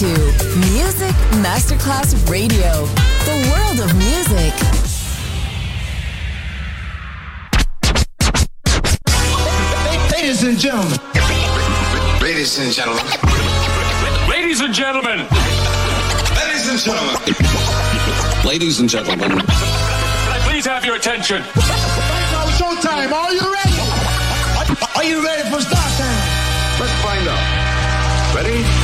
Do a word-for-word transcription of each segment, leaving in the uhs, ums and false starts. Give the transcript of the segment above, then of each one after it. to Music Masterclass Radio, the world of music. Ladies and gentlemen. Ladies and gentlemen. Ladies and gentlemen. Ladies and gentlemen. Ladies and gentlemen. Can I please have your attention? Now it's showtime. Are you ready? Are you ready for start time? Let's find out. Ready,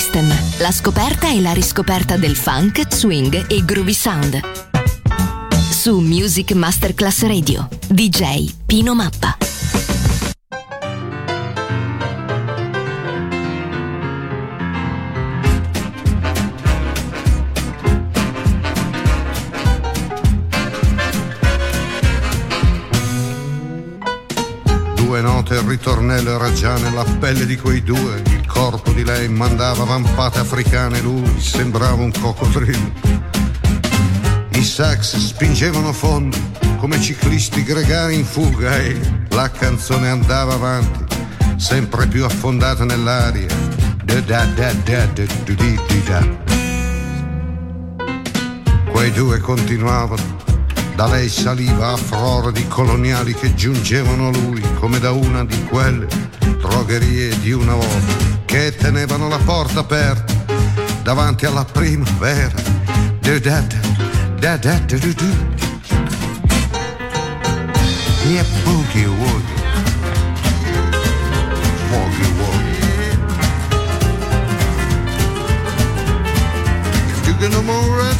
System, la scoperta e la riscoperta del funk, swing e groovy sound. Su Music Masterclass Radio, D J Pino Mappa. Il ritornello era già nella pelle di quei due, il corpo di lei mandava vampate africane, lui sembrava un coccodrillo. I sax spingevano fondo come ciclisti gregari in fuga e la canzone andava avanti, sempre più affondata nell'aria. Quei due continuavano. Da lei saliva a frora di coloniali che giungevano a lui come da una di quelle drogherie di una volta che tenevano la porta aperta davanti alla primavera. Yeah, boogie woogie, boogie woogie. If you get no more red,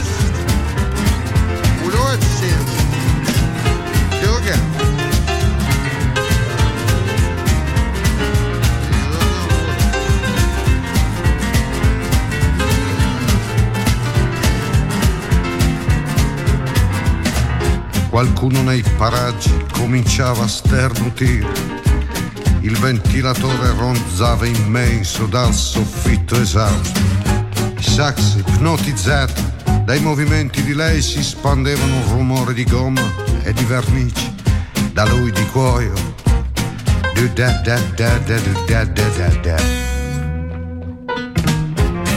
qualcuno nei paraggi cominciava a sternutire, il ventilatore ronzava immenso dal soffitto esausto, i sax ipnotizzati dai movimenti di lei si spandevano un rumore di gomma e di vernice, da lui di cuoio.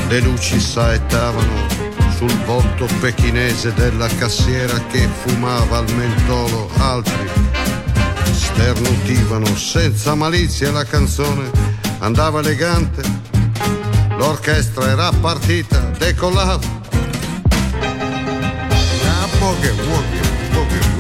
Le luci saettavano sul volto pechinese della cassiera che fumava al mentolo, altri sternutivano senza malizia, la canzone andava elegante, l'orchestra era partita, decollava. Boogie, woogie, boogie,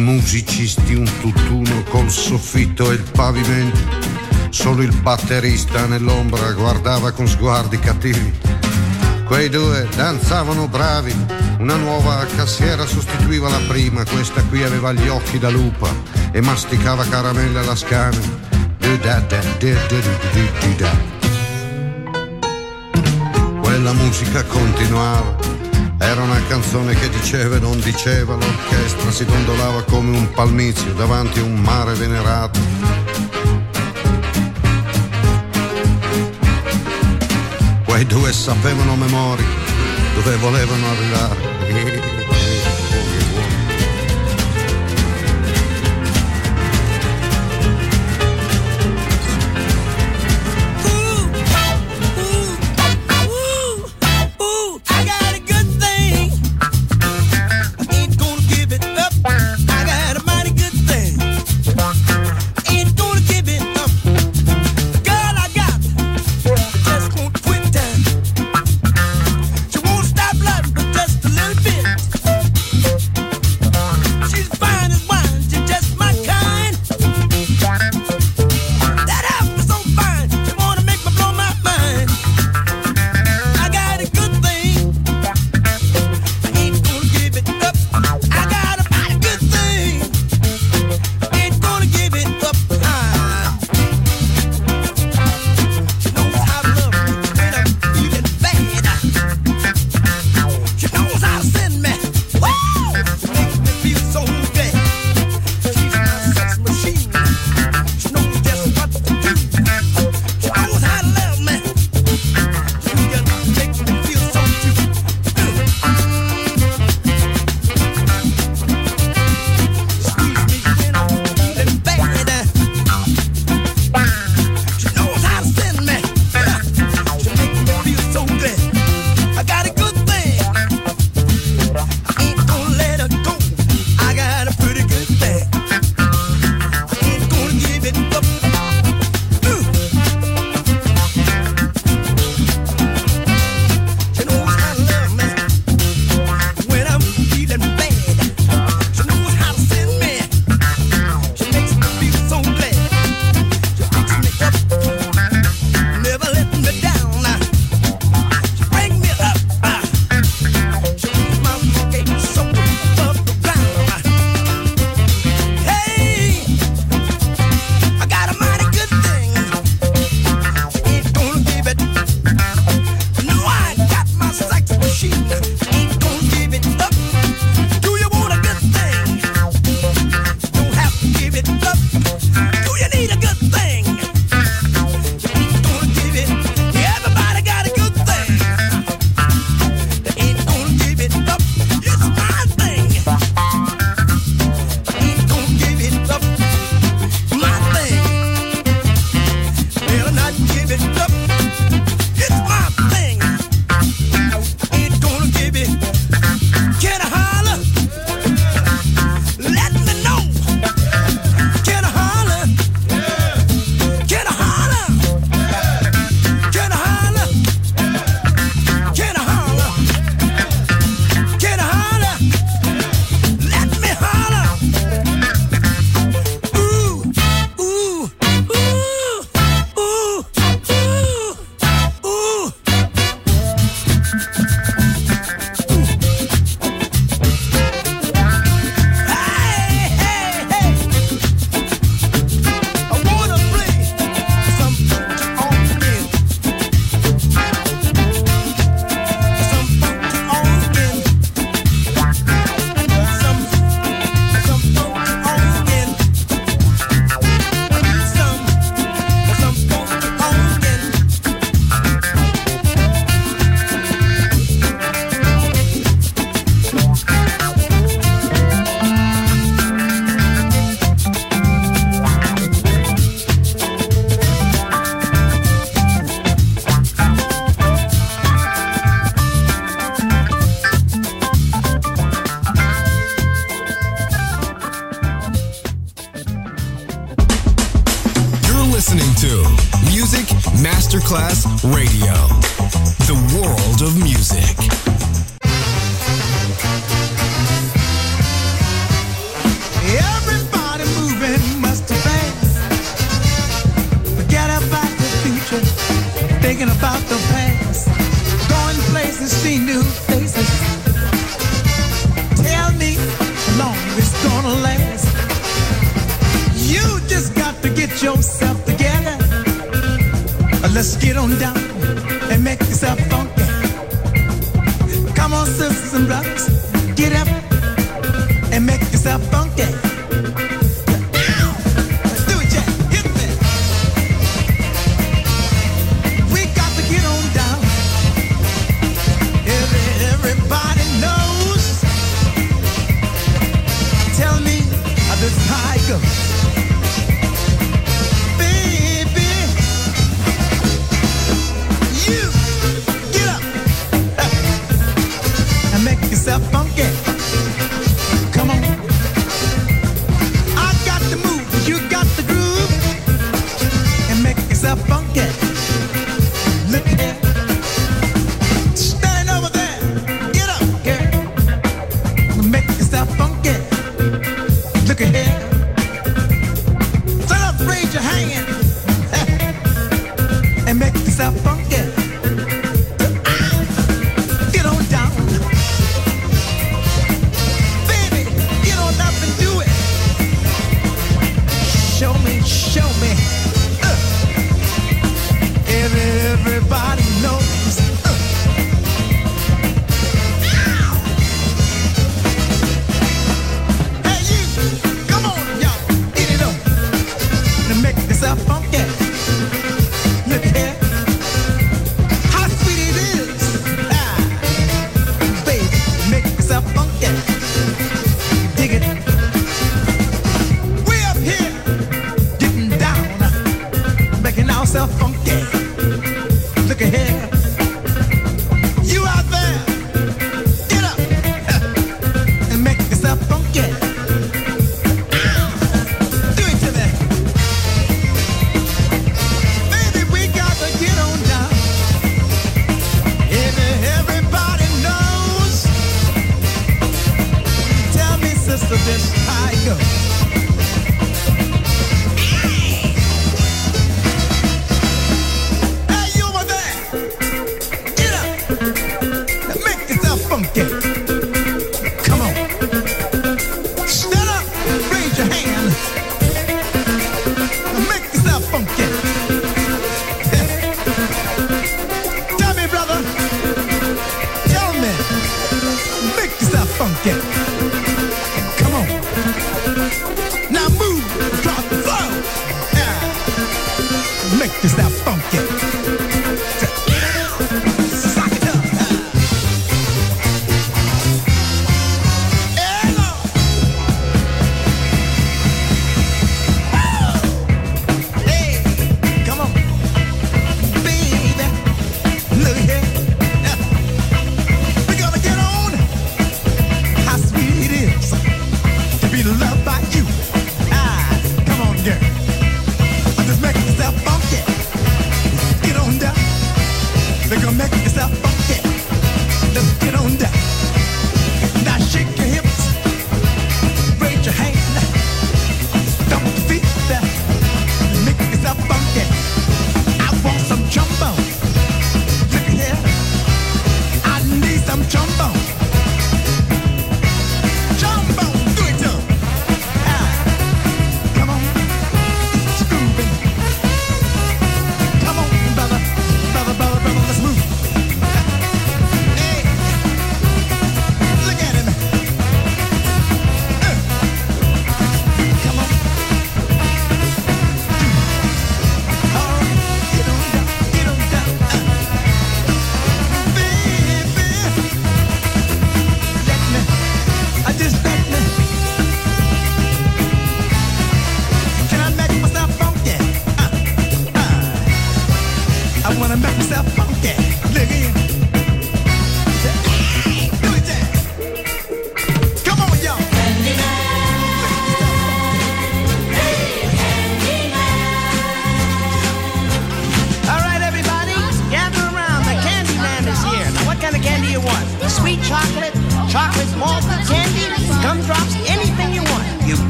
musicisti un tutt'uno col soffitto e il pavimento, solo il batterista nell'ombra guardava con sguardi cattivi. Quei due danzavano bravi, una nuova cassiera sostituiva la prima, questa qui aveva gli occhi da lupa e masticava caramelle alla scana. Quella musica continuava. Era una canzone che diceva e non diceva, l'orchestra si dondolava come un palmizio davanti a un mare venerato. Quei due sapevano memoria dove volevano arrivare. Just a little. listening to Music Masterclass Radio, the world of music. Everybody moving must be fast. Forget about the future, thinking about the past. Going places, see new faces. Tell me how long it's gonna last. You just got to get yourself together. Let's get on down and make yourself funky. Come on, sisters and brothers, get up and make yourself funky. Do it, Jack, hit me. We got to get on down. Every, everybody knows. Tell me how this high goes. Funky. Come on, I got the move, you got the groove, and make yourself funky. Look at that, stand over there, get up, girl, make yourself funky. Look at that, set up, raise your hand, and make yourself funky. Everybody knows. Uh. Hey you, come on y'all, eat it up. Gonna make this up funky. Look at that, how sweet it is. Ah, baby, make this up funky. Dig it. We up here, getting down, making ourselves funky.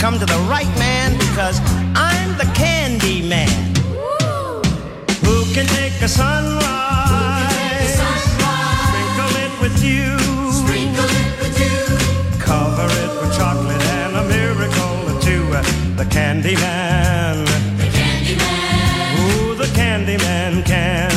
come to the right man, because I'm the candy man. Woo! Who can take a sunrise, take a sunrise, sprinkle it with dew, sprinkle it with dew, cover it with chocolate and a miracle or two. The candy man, the candy man, ooh, the candy man can.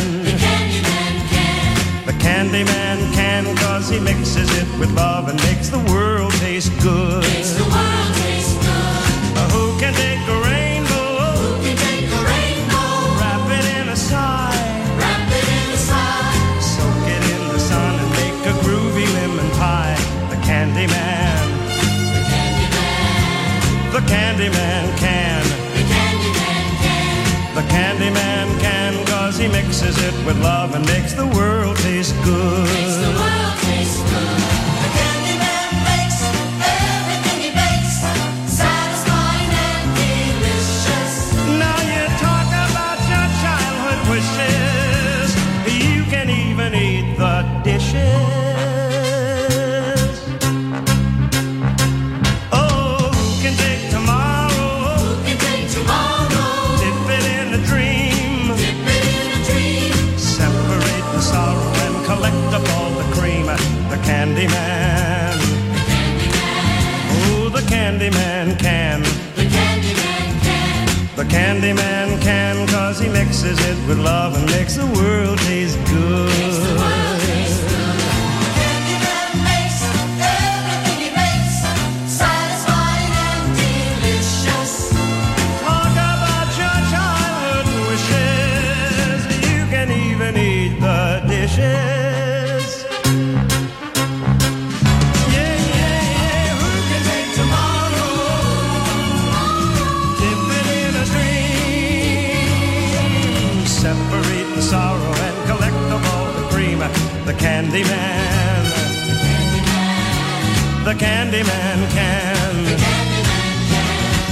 Candyman can, cause he mixes it with love and makes the world taste good. Makes the world taste good. Uh, who can take a rainbow? Who can take a rainbow? Wrap it in a sigh. Wrap it in a sigh. Soak it in the sun and make a groovy lemon pie. The Candyman. The Candyman. The Candyman can. The Candyman can. The Candyman can, cause he mixes it with love and makes the world taste good. Makes the world taste good. The candy man makes everything he bakes satisfying and delicious. Now you talk about your childhood wishes. You can even eat the dishes. Oh, who can take tomorrow? Who can take tomorrow? Dip it in a dream. Dip it in a dream. Separate the sorrow. Collect up all the cream, the candy man. The candy man. Ooh, the candy man can.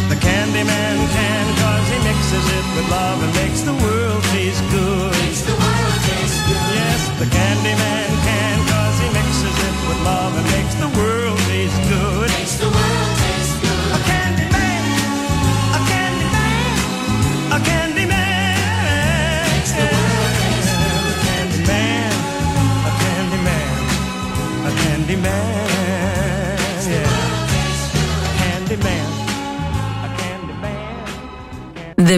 The candy man can. The candy man can, cause he mixes it with love and makes the world taste good. Makes the world taste good. The candy man makes everything he makes satisfying and delicious. Talk about your childhood wishes. You can even eat the dishes. The candy man, the candy man can, the candy man can, cause he mixes it with love and makes the world taste good. Makes the world taste good. Yes, the candy man can, cause he mixes it with love and makes the world taste good. Makes the world taste good. A candy man, a candy man, a candy man. Candyman, yeah. Candyman, a Candyman. The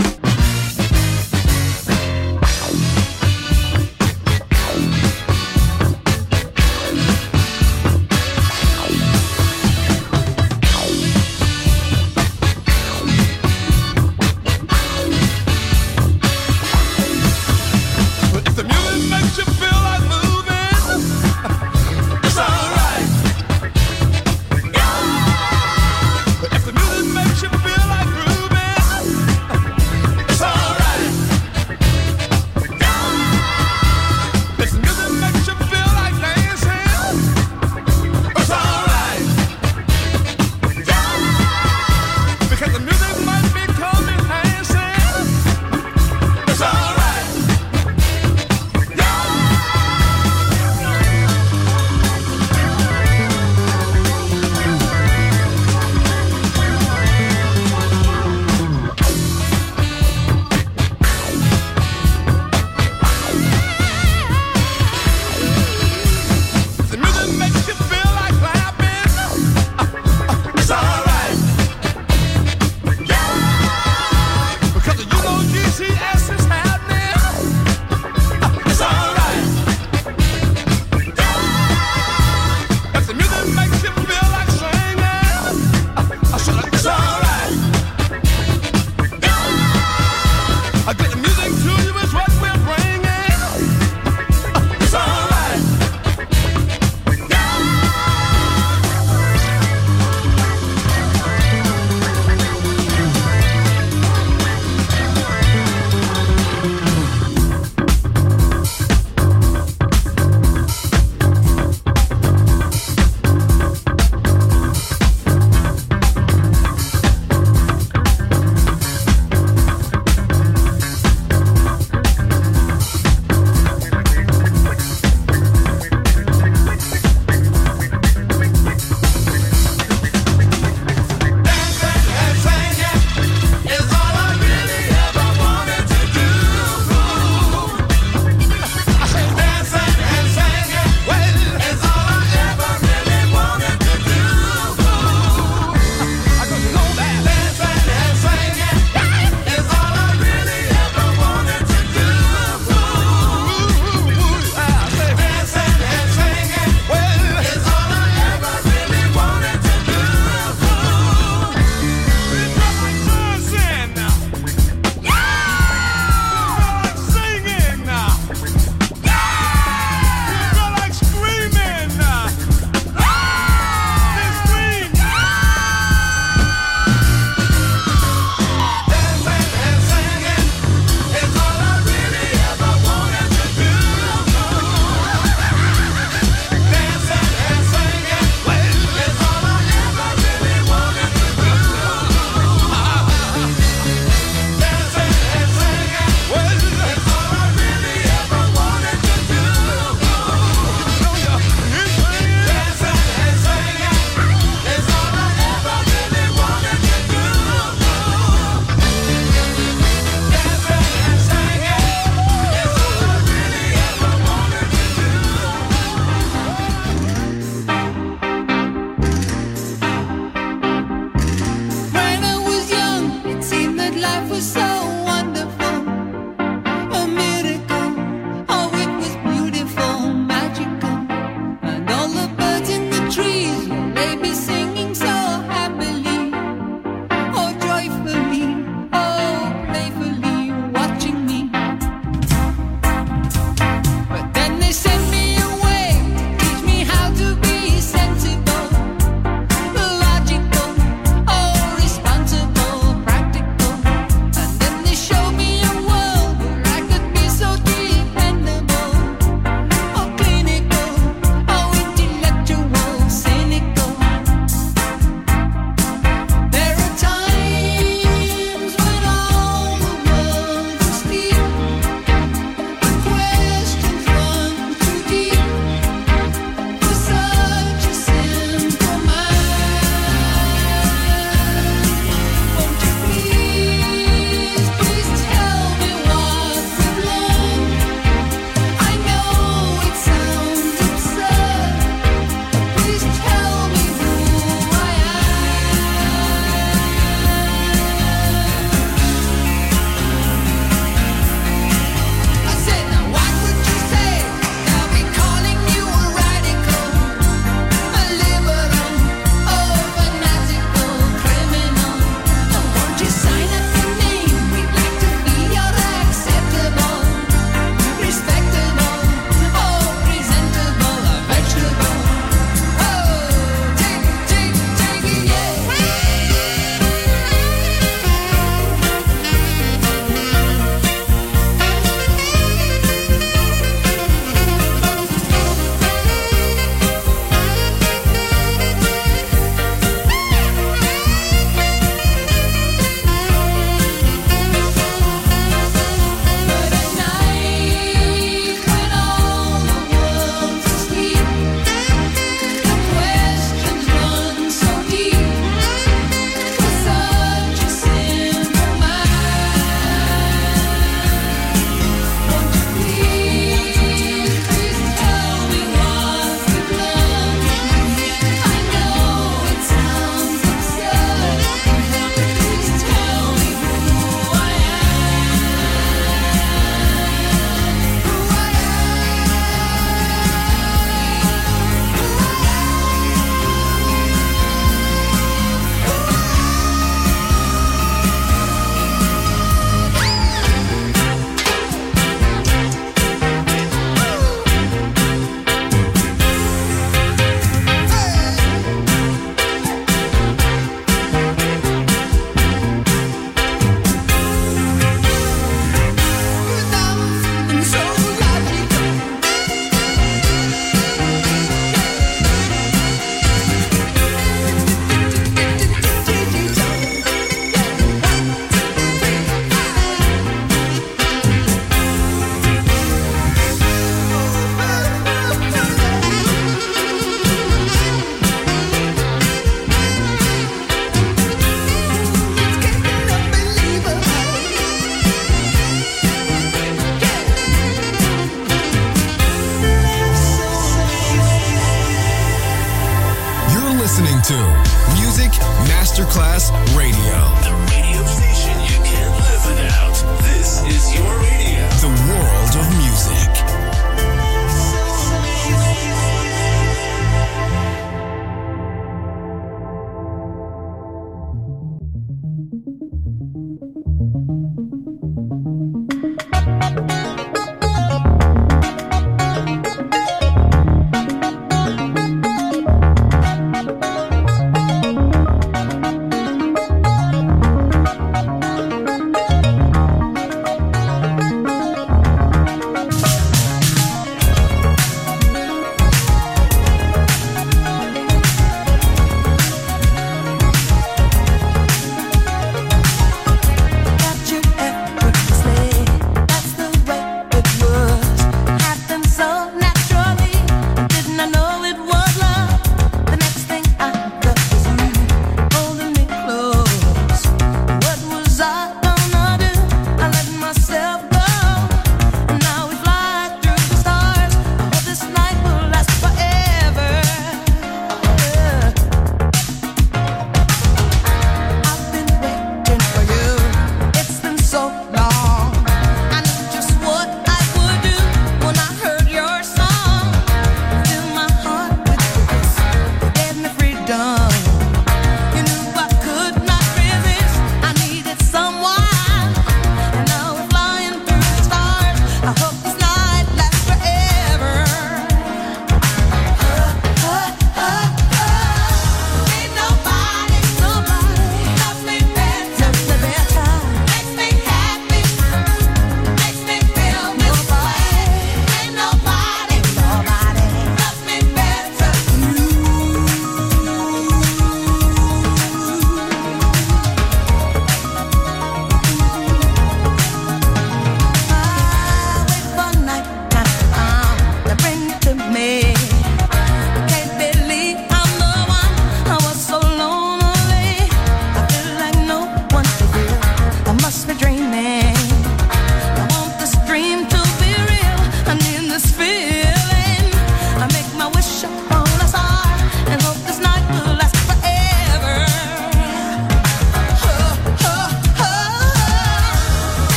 listening to Music Masterclass Radio. The radio station you can't live without. This is your radio. The world of music.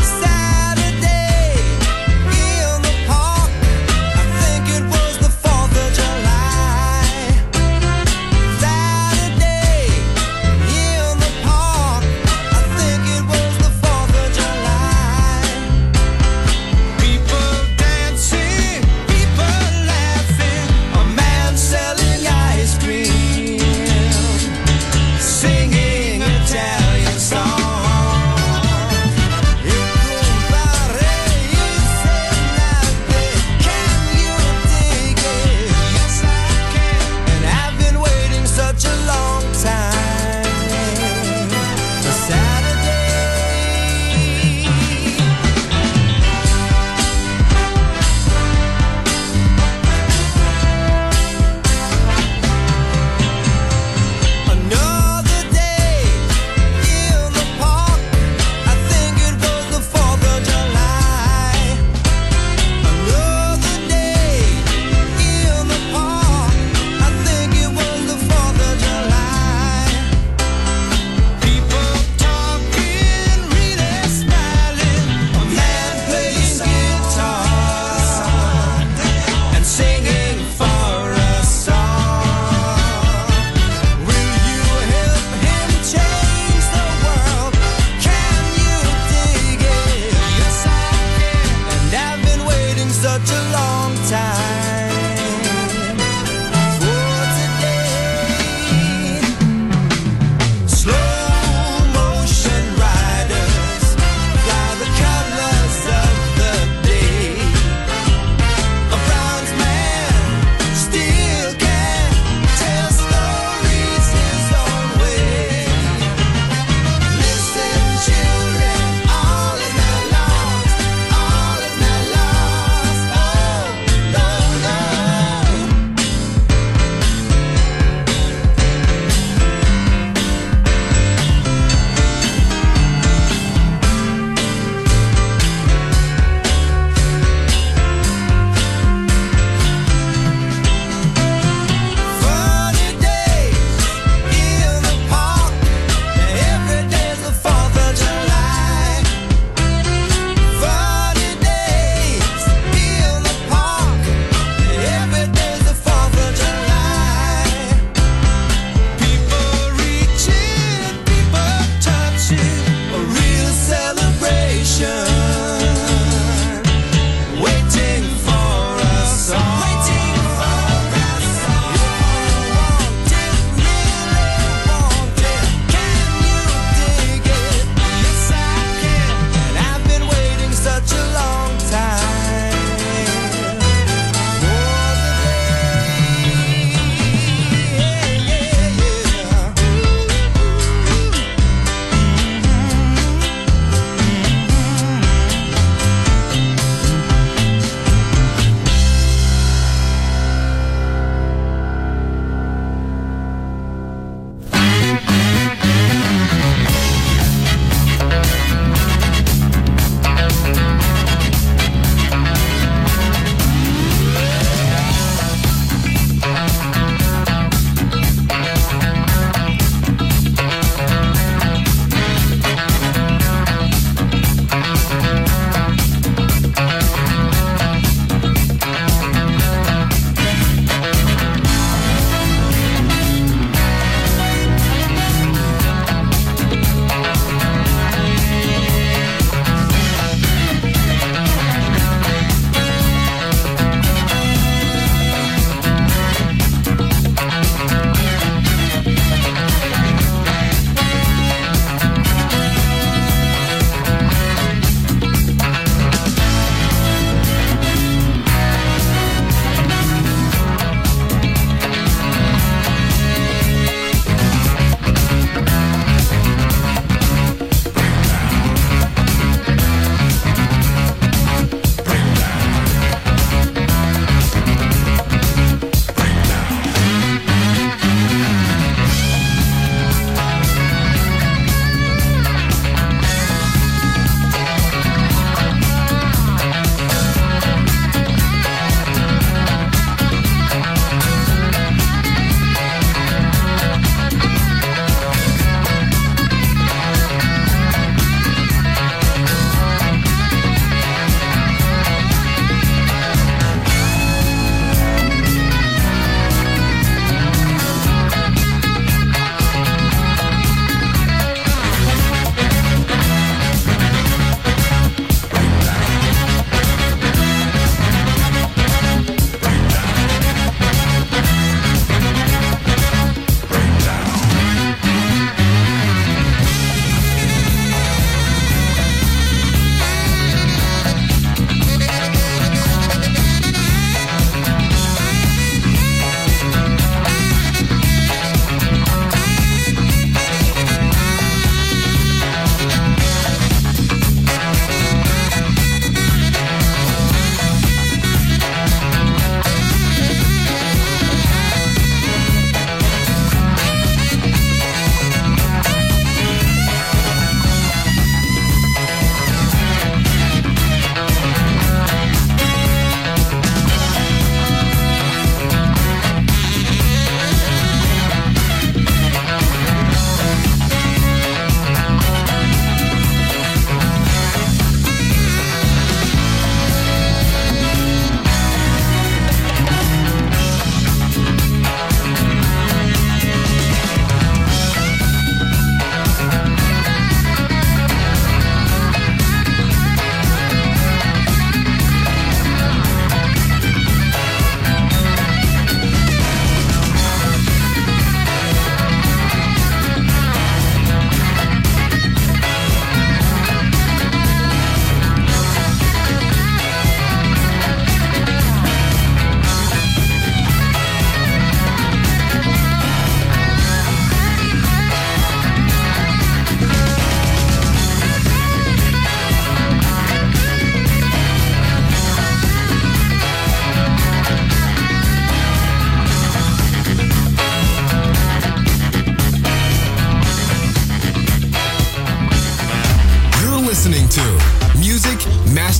Saturday in the park, I think it was the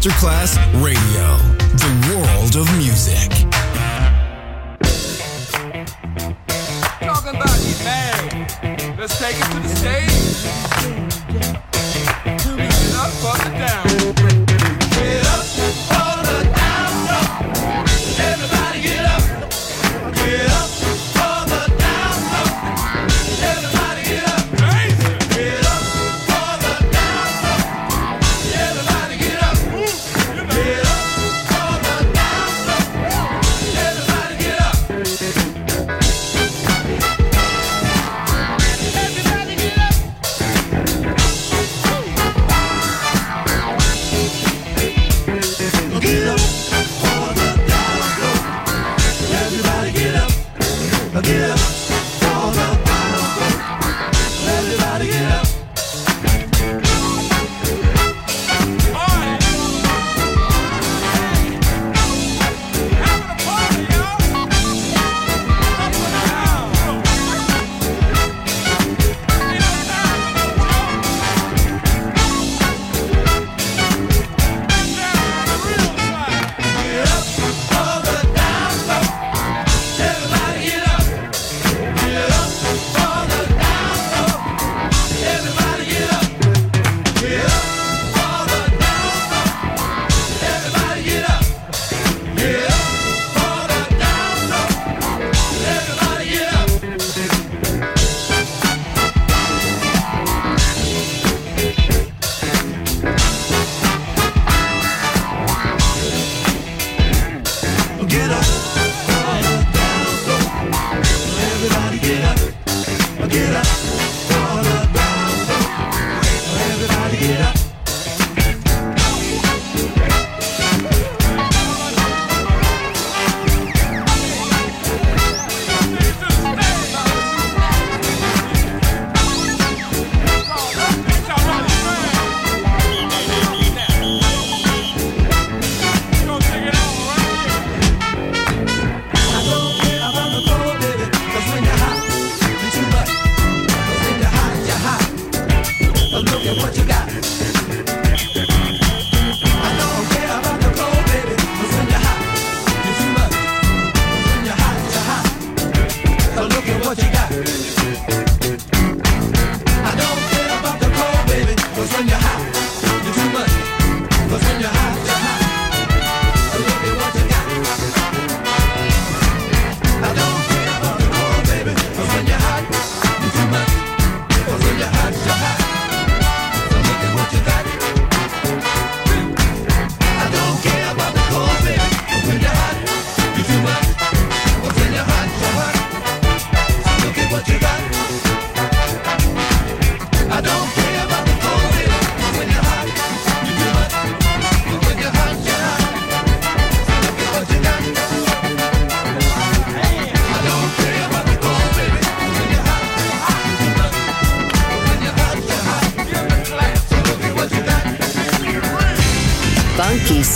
Masterclass Radio, the world of music. Talking about you, hey, let's take it to the stage. Turn it up, up and down. Get up, hold the down low. Everybody get up, get up.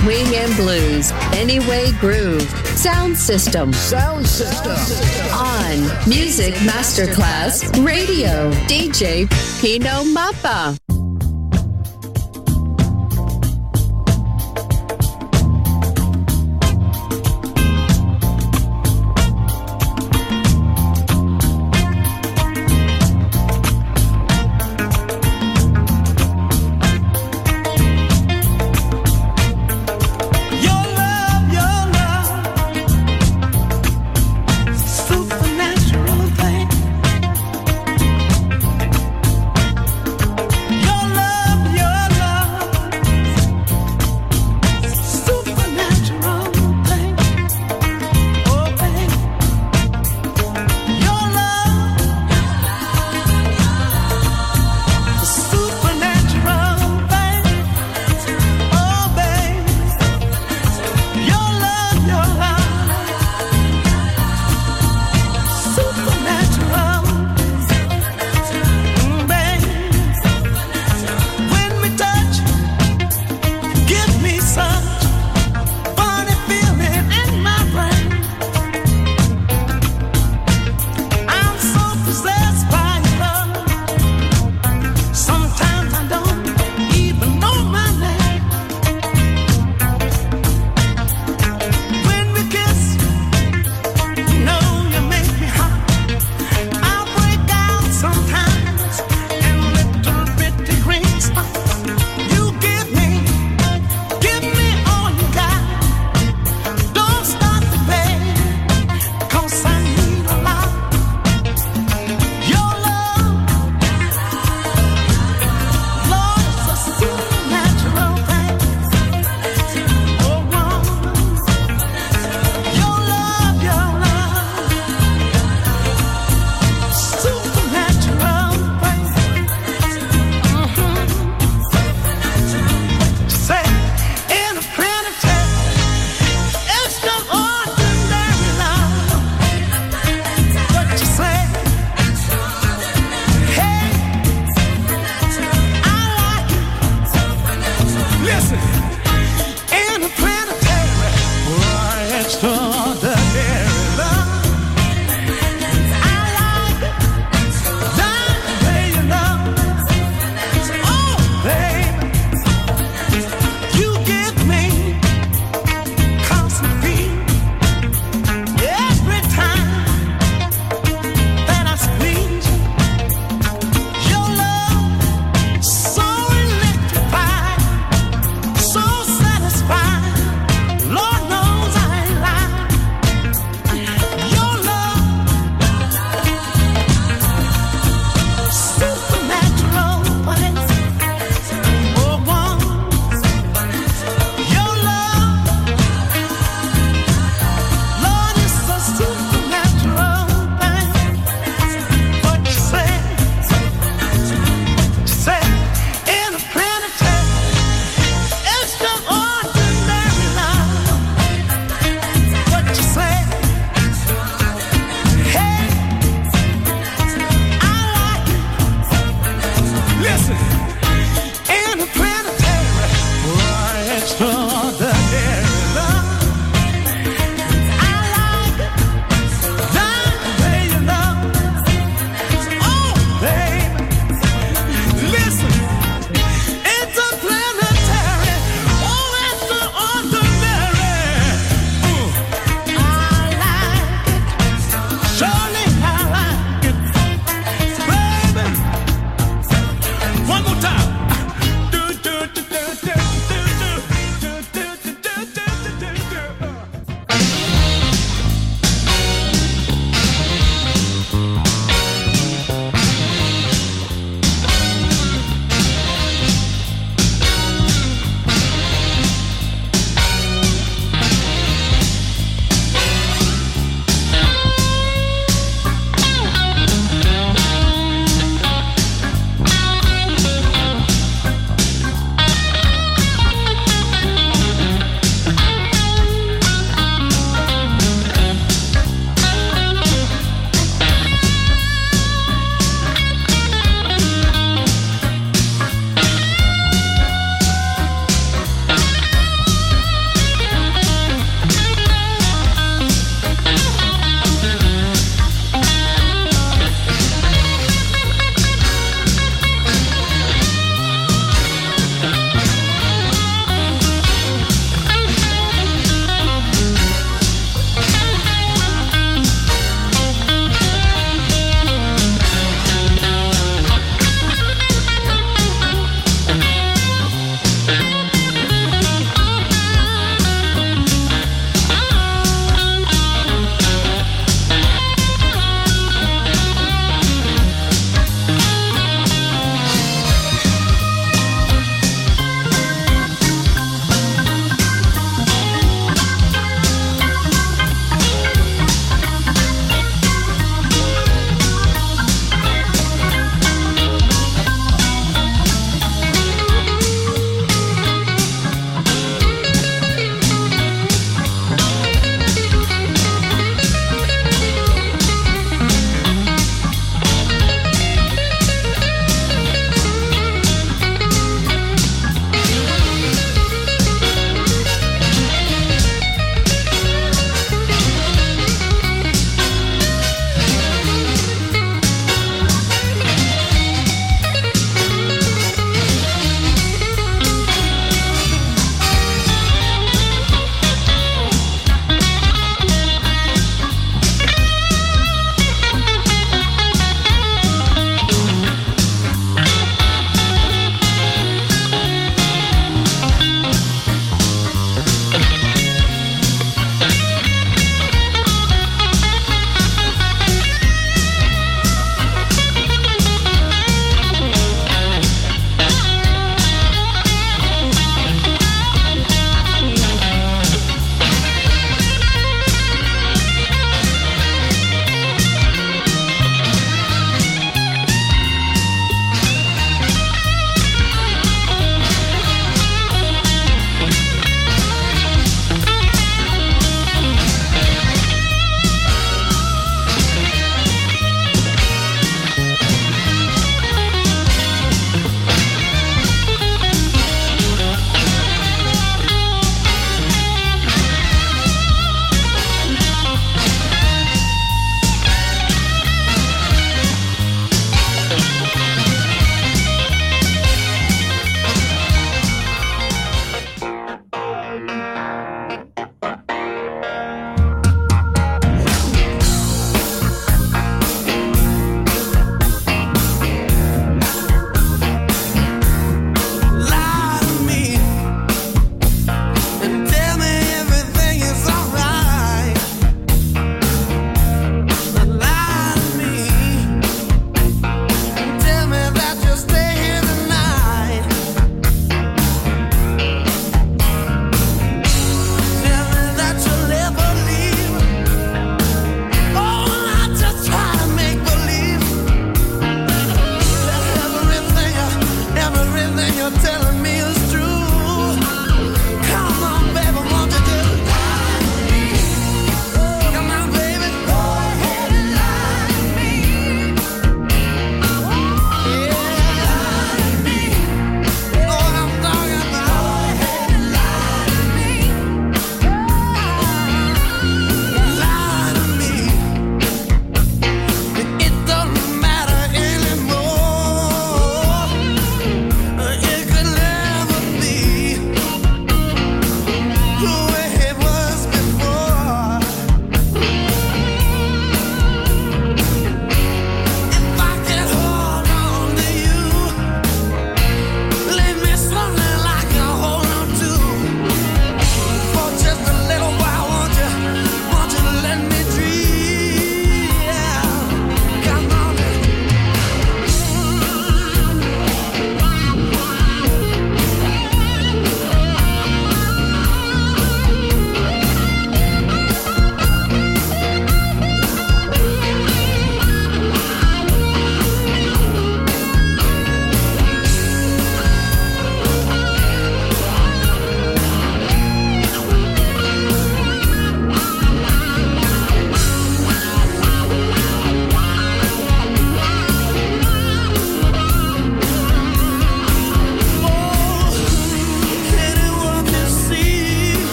Swing and blues, anyway groove. Sound system. Sound system. On Music Masterclass Radio. D J Pino Mappa. Yeah.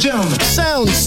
and gentlemen, Sound